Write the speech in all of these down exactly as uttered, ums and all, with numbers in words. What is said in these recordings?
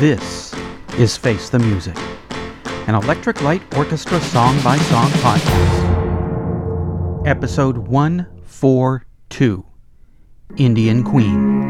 This is Face the Music, an Electric Light Orchestra song-by-song podcast. Episode one forty-two, Indian Queen.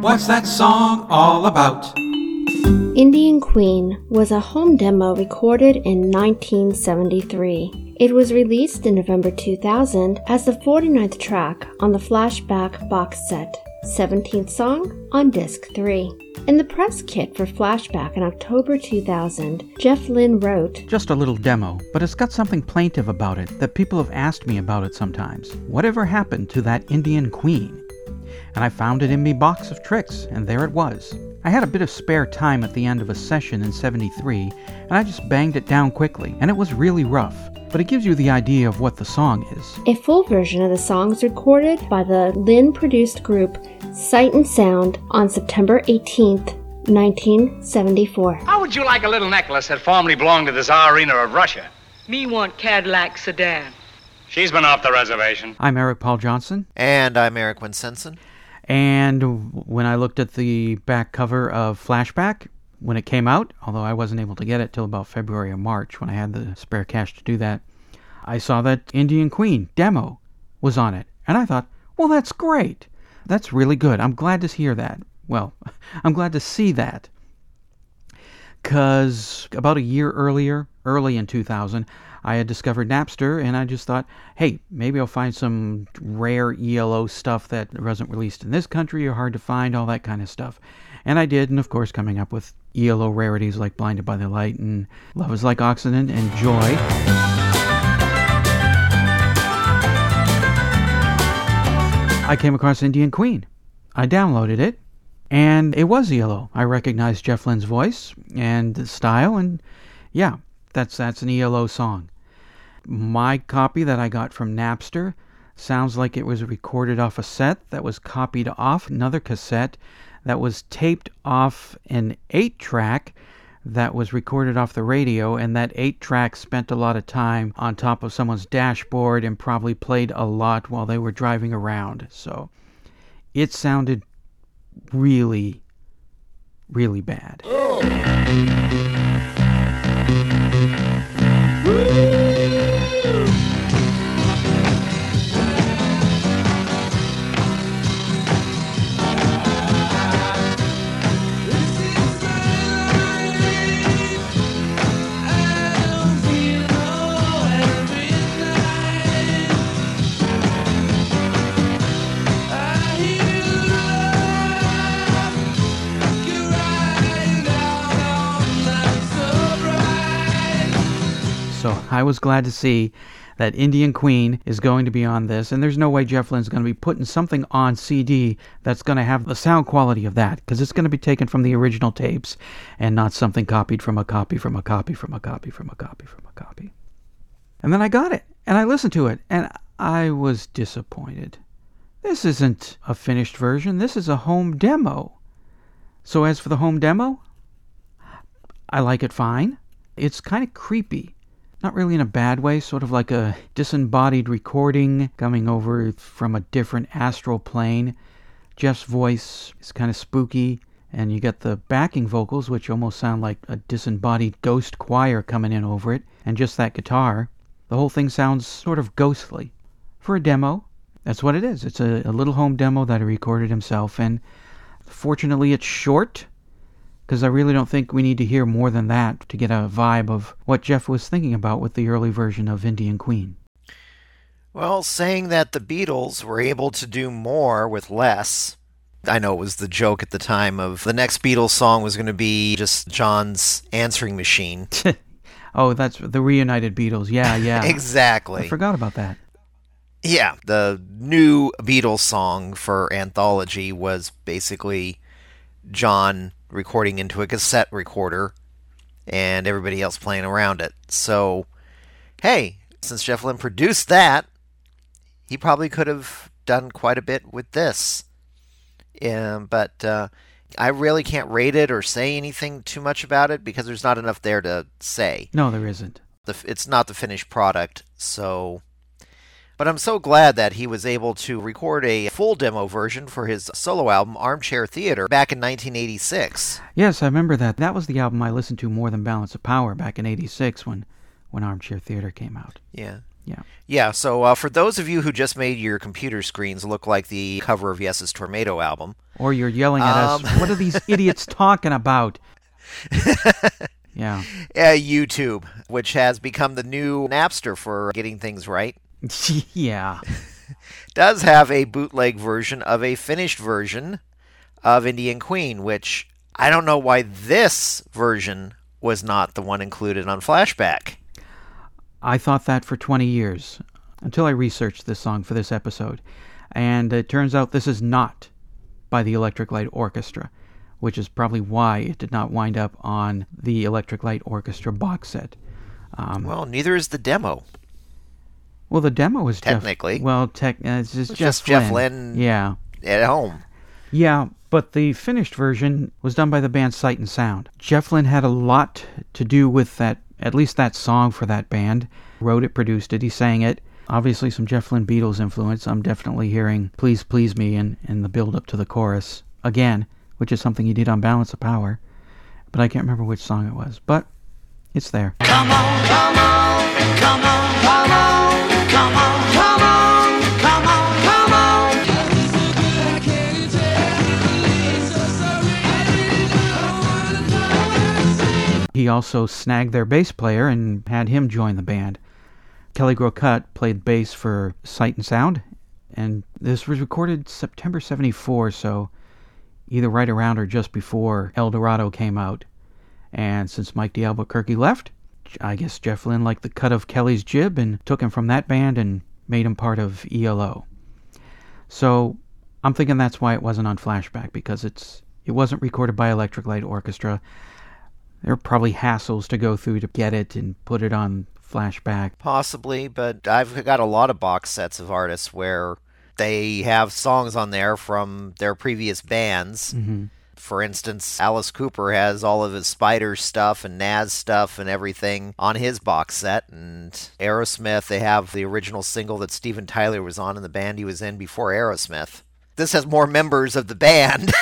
What's that song all about? Indian Queen was a home demo recorded in nineteen seventy-three. It was released in November two thousand as the forty-ninth track on the Flashback box set, seventeenth song on disc three. In the press kit for Flashback in October two thousand, Jeff Lynne wrote, "Just a little demo, but it's got something plaintive about it that people have asked me about it sometimes. Whatever happened to that Indian Queen? And I found it in me box of tricks, and there it was. I had a bit of spare time at the end of a session in seventy-three, and I just banged it down quickly, and it was really rough, but it gives you the idea of what the song is." A full version of the song is recorded by the Lynne-produced group Sight and Sound on September eighteenth, nineteen seventy-four. "How would you like a little necklace that formerly belonged to the Tsarina of Russia?" "Me want Cadillac sedan." "She's been off the reservation." I'm Eric Paul Johnson. And I'm Eric Winsenson. And when I looked at the back cover of Flashback, when it came out, although I wasn't able to get it till about February or March when I had the spare cash to do that, I saw that Indian Queen demo was on it. And I thought, well, that's great. That's really good. I'm glad to hear that. Well, I'm glad to see that. Because about a year earlier, early in two thousand, I had discovered Napster, and I just thought, hey, maybe I'll find some rare E L O stuff that wasn't released in this country or hard to find, all that kind of stuff. And I did, and of course coming up with E L O rarities like Blinded by the Light and Love is Like Oxygen and Joy. I came across Indian Queen. I downloaded it, and it was E L O. I recognized Jeff Lynne's voice and the style, and yeah, That's that's an E L O song. My copy that I got from Napster sounds like it was recorded off a set that was copied off another cassette that was taped off an eight-track that was recorded off the radio, and that eight-track spent a lot of time on top of someone's dashboard and probably played a lot while they were driving around. So it sounded really, really bad. Oh. I was glad to see that Indian Queen is going to be on this, and there's no way Jeff Lynne's going to be putting something on C D that's going to have the sound quality of that, because it's going to be taken from the original tapes and not something copied from a copy from a copy from a copy from a copy from a copy. And then I got it, and I listened to it, and I was disappointed. This isn't a finished version. This is a home demo. So as for the home demo, I like it fine. It's kind of creepy. Not really in a bad way, sort of like a disembodied recording coming over from a different astral plane. Jeff's voice is kind of spooky, and you get the backing vocals, which almost sound like a disembodied ghost choir coming in over it, and just that guitar. The whole thing sounds sort of ghostly. For a demo, that's what it is. It's a, a little home demo that he recorded himself, and fortunately it's short, because I really don't think we need to hear more than that to get a vibe of what Jeff was thinking about with the early version of Indian Queen. Well, saying that the Beatles were able to do more with less. I know it was the joke at the time of the next Beatles song was going to be just John's answering machine. Oh, that's the reunited Beatles. Yeah, yeah. Exactly. I forgot about that. Yeah, the new Beatles song for Anthology was basically John recording into a cassette recorder and everybody else playing around it. So, hey, since Jeff Lynne produced that, he probably could have done quite a bit with this. Um, but uh, I really can't rate it or say anything too much about it because there's not enough there to say. No, there isn't. The, it's not the finished product, so... But I'm so glad that he was able to record a full demo version for his solo album, Armchair Theater, back in nineteen eighty-six. Yes, I remember that. That was the album I listened to more than Balance of Power back in eighty-six when, when Armchair Theater came out. Yeah. Yeah. Yeah, so uh, for those of you who just made your computer screens look like the cover of Yes's Tornado album. Or you're yelling at um... us, what are these idiots talking about? Yeah. Uh, YouTube, which has become the new Napster for getting things right. Yeah. Does have a bootleg version of a finished version of Indian Queen, which I don't know why this version was not the one included on Flashback. I thought that for twenty years until I researched this song for this episode. And it turns out this is not by the Electric Light Orchestra, which is probably why it did not wind up on the Electric Light Orchestra box set. Um, well, neither is the demo. Well, the demo was technically. Jeff, well, tech, uh, it's just, it's Jeff, just Lynne. Jeff Lynne. Yeah, at home. Yeah, but the finished version was done by the band Sight and Sound. Jeff Lynne had a lot to do with that, at least that song for that band. Wrote it, produced it, he sang it. Obviously, some Jeff Lynne Beatles influence. I'm definitely hearing "Please Please Me" and and the build up to the chorus again, which is something he did on Balance of Power. But I can't remember which song it was. But it's there. Come on, come on, come on, come on. Come on, come on, come on, come on. He also snagged their bass player and had him join the band. Kelly Groucutt played bass for Sight and Sound, and this was recorded September seventy-four, so either right around or just before El Dorado came out. And since Mike D'Albuquerque left, I guess Jeff Lynne liked the cut of Kelly's jib and took him from that band and made him part of E L O. So I'm thinking that's why it wasn't on Flashback, because it's it wasn't recorded by Electric Light Orchestra. There are probably hassles to go through to get it and put it on Flashback. Possibly, but I've got a lot of box sets of artists where they have songs on there from their previous bands. Mm-hmm. For instance, Alice Cooper has all of his Spider stuff and Nas stuff and everything on his box set. And Aerosmith, they have the original single that Steven Tyler was on in the band he was in before Aerosmith. This has more members of the band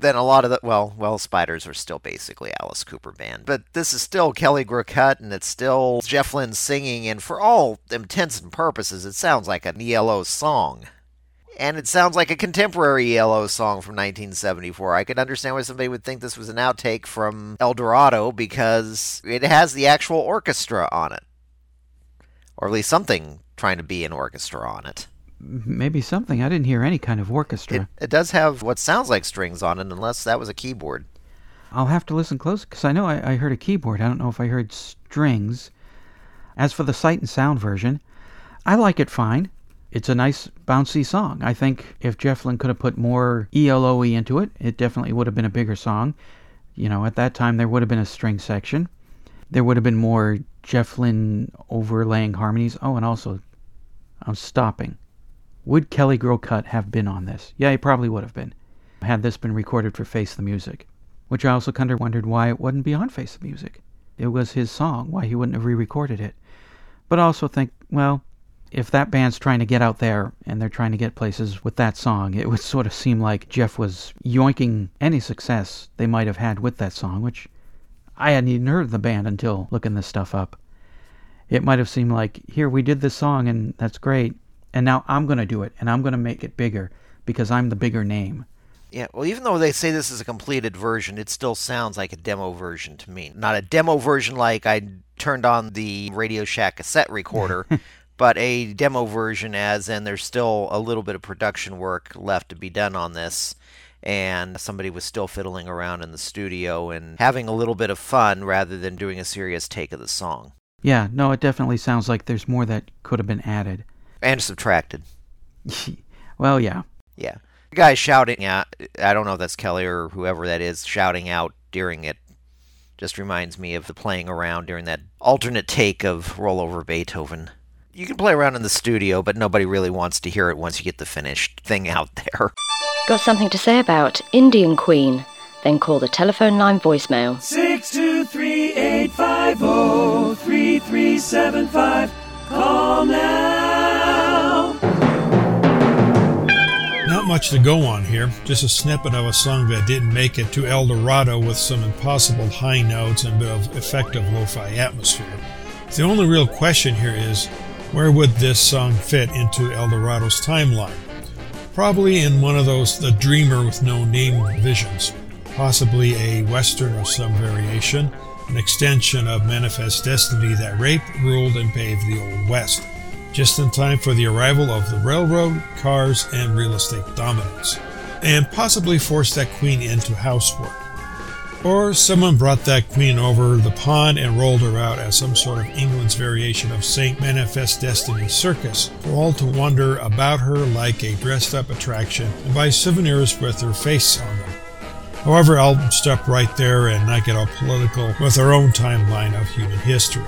than a lot of the... Well, well, Spiders are still basically Alice Cooper band. But this is still Kelly Groucutt, and it's still Jeff Lynne singing. And for all intents and purposes, it sounds like an E L O song. And it sounds like a contemporary E L O song from nineteen seventy-four. I could understand why somebody would think this was an outtake from El Dorado because it has the actual orchestra on it. Or at least something trying to be an orchestra on it. Maybe something. I didn't hear any kind of orchestra. It, it does have what sounds like strings on it, unless that was a keyboard. I'll have to listen close because I know I, I heard a keyboard. I don't know if I heard strings. As for the Sight and Sound version, I like it fine. It's a nice, bouncy song. I think if Jeff Lynne could have put more E L O E into it, it definitely would have been a bigger song. You know, at that time, there would have been a string section. There would have been more Jeff Lynne overlaying harmonies. Oh, and also, I'm stopping. Would Kelly Groucutt have been on this? Yeah, he probably would have been, had this been recorded for Face the Music, which I also kind of wondered why it wouldn't be on Face the Music. It was his song, why he wouldn't have re-recorded it. But I also think, well... if that band's trying to get out there and they're trying to get places with that song, it would sort of seem like Jeff was yoinking any success they might have had with that song, which I hadn't even heard of the band until looking this stuff up. It might have seemed like, here, we did this song and that's great, and now I'm going to do it and I'm going to make it bigger because I'm the bigger name. Yeah, well, even though they say this is a completed version, it still sounds like a demo version to me. Not a demo version like I turned on the Radio Shack cassette recorder, but a demo version, as in there's still a little bit of production work left to be done on this. And somebody was still fiddling around in the studio and having a little bit of fun rather than doing a serious take of the song. Yeah, no, it definitely sounds like there's more that could have been added. And subtracted. Well, yeah. Yeah. The guy shouting out, I don't know if that's Kelly or whoever that is, shouting out during it just reminds me of the playing around during that alternate take of Roll Over Beethoven. You can play around in the studio, but nobody really wants to hear it once you get the finished thing out there. Got something to say about Indian Queen? Then call the telephone line voicemail. six two three, eight five zero, three three seven five. Call now. Not much to go on here. Just a snippet of a song that didn't make it to El Dorado with some impossible high notes and a bit of effective lo-fi atmosphere. The only real question here is, where would this song fit into El Dorado's timeline? Probably in one of those The Dreamer with No Name visions, possibly a Western or some variation, an extension of Manifest Destiny that raped, ruled, and paved the Old West, just in time for the arrival of the railroad, cars, and real estate dominance, and possibly forced that queen into housework. Or someone brought that queen over the pond and rolled her out as some sort of England's variation of Saint Manifest Destiny circus, for all to wander about her like a dressed-up attraction and buy souvenirs with her face on them. However, I'll stop right there and not get all political with our own timeline of human history.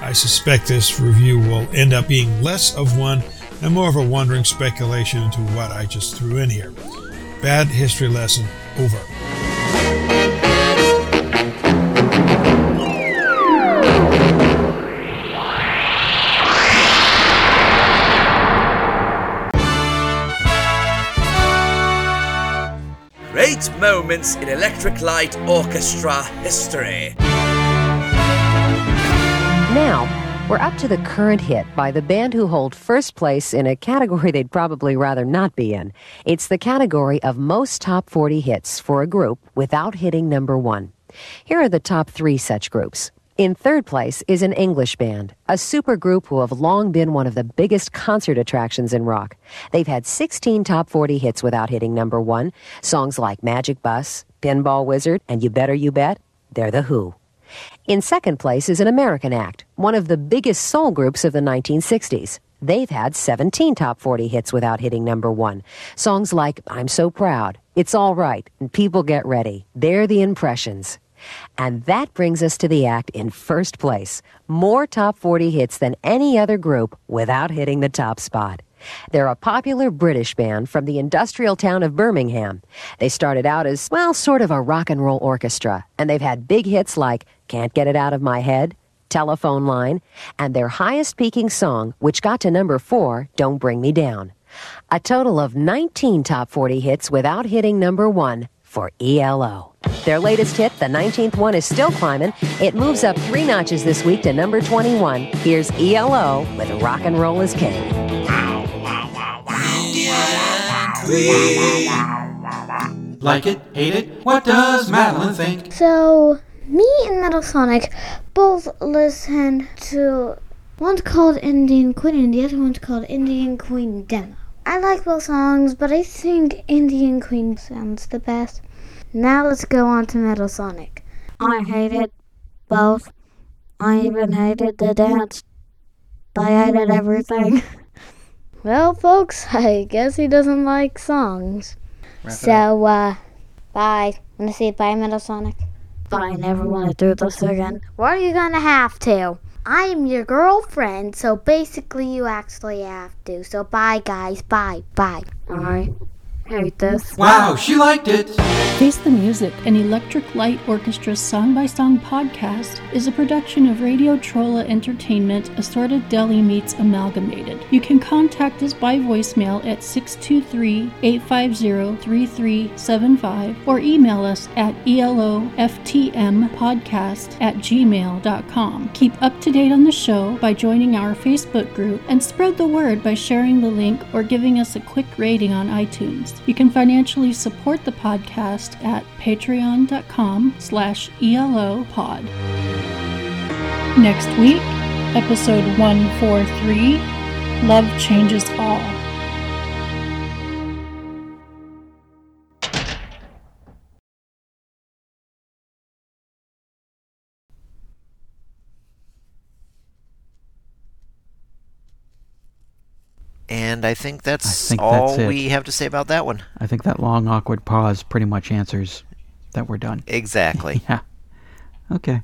I suspect this review will end up being less of one and more of a wandering speculation into what I just threw in here. Bad history lesson over. Great moments in Electric Light Orchestra history. Now, we're up to the current hit by the band who hold first place in a category they'd probably rather not be in. It's the category of most top forty hits for a group without hitting number one. Here are the top three such groups. In third place is an English band, a supergroup who have long been one of the biggest concert attractions in rock. They've had sixteen top forty hits without hitting number one. Songs like Magic Bus, Pinball Wizard, and You Better You Bet, they're The Who. In second place is an American act, one of the biggest soul groups of the nineteen sixties. They've had seventeen top forty hits without hitting number one. Songs like I'm So Proud, It's All Right, and People Get Ready. They're The Impressions. And that brings us to the act in first place. More top forty hits than any other group without hitting the top spot. They're a popular British band from the industrial town of Birmingham. They started out as, well, sort of a rock and roll orchestra, and they've had big hits like Can't Get It Out of My Head, Telephone Line, and their highest peaking song, which got to number four, Don't Bring Me Down. A total of nineteen top forty hits without hitting number one for E L O. Their latest hit, the nineteenth one, is still climbing. It moves up three notches this week to number twenty-one. Here's E L O with Rock and Roll is King. Indian Queen. Like it, hate it, what does Madeline think? So, me and Metal Sonic both listen to, one's called Indian Queen and the other one's called Indian Queen Demo. I like both songs, but I think Indian Queen sounds the best. Now let's go on to Metal Sonic. I hated both. I even hated the dance. I hated everything. Well, folks, I guess he doesn't like songs. Wrap so, uh, bye. Want to say bye, Metal Sonic? But I never want to do this again. Well, you're going to have to. I'm your girlfriend, so basically you actually have to. So, bye, guys. Bye. Bye. All right. Hate this. Wow, she liked it! Face the Music, an Electric Light Orchestra song-by-song podcast, is a production of Radio Trolla Entertainment, Assorted Deli Meets Amalgamated. You can contact us by voicemail at six two three, eight five zero, three three seven five or email us at elofmtmpodcast at gmail dot com. Keep up to date on the show by joining our Facebook group and spread the word by sharing the link or giving us a quick rating on iTunes. You can financially support the podcast at patreon.com slash elopod. Next week, episode one forty-three, Love Changes All. And I think that's I think all that's we have to say about that one. I think that long, awkward pause pretty much answers that we're done. Exactly. Yeah. Okay.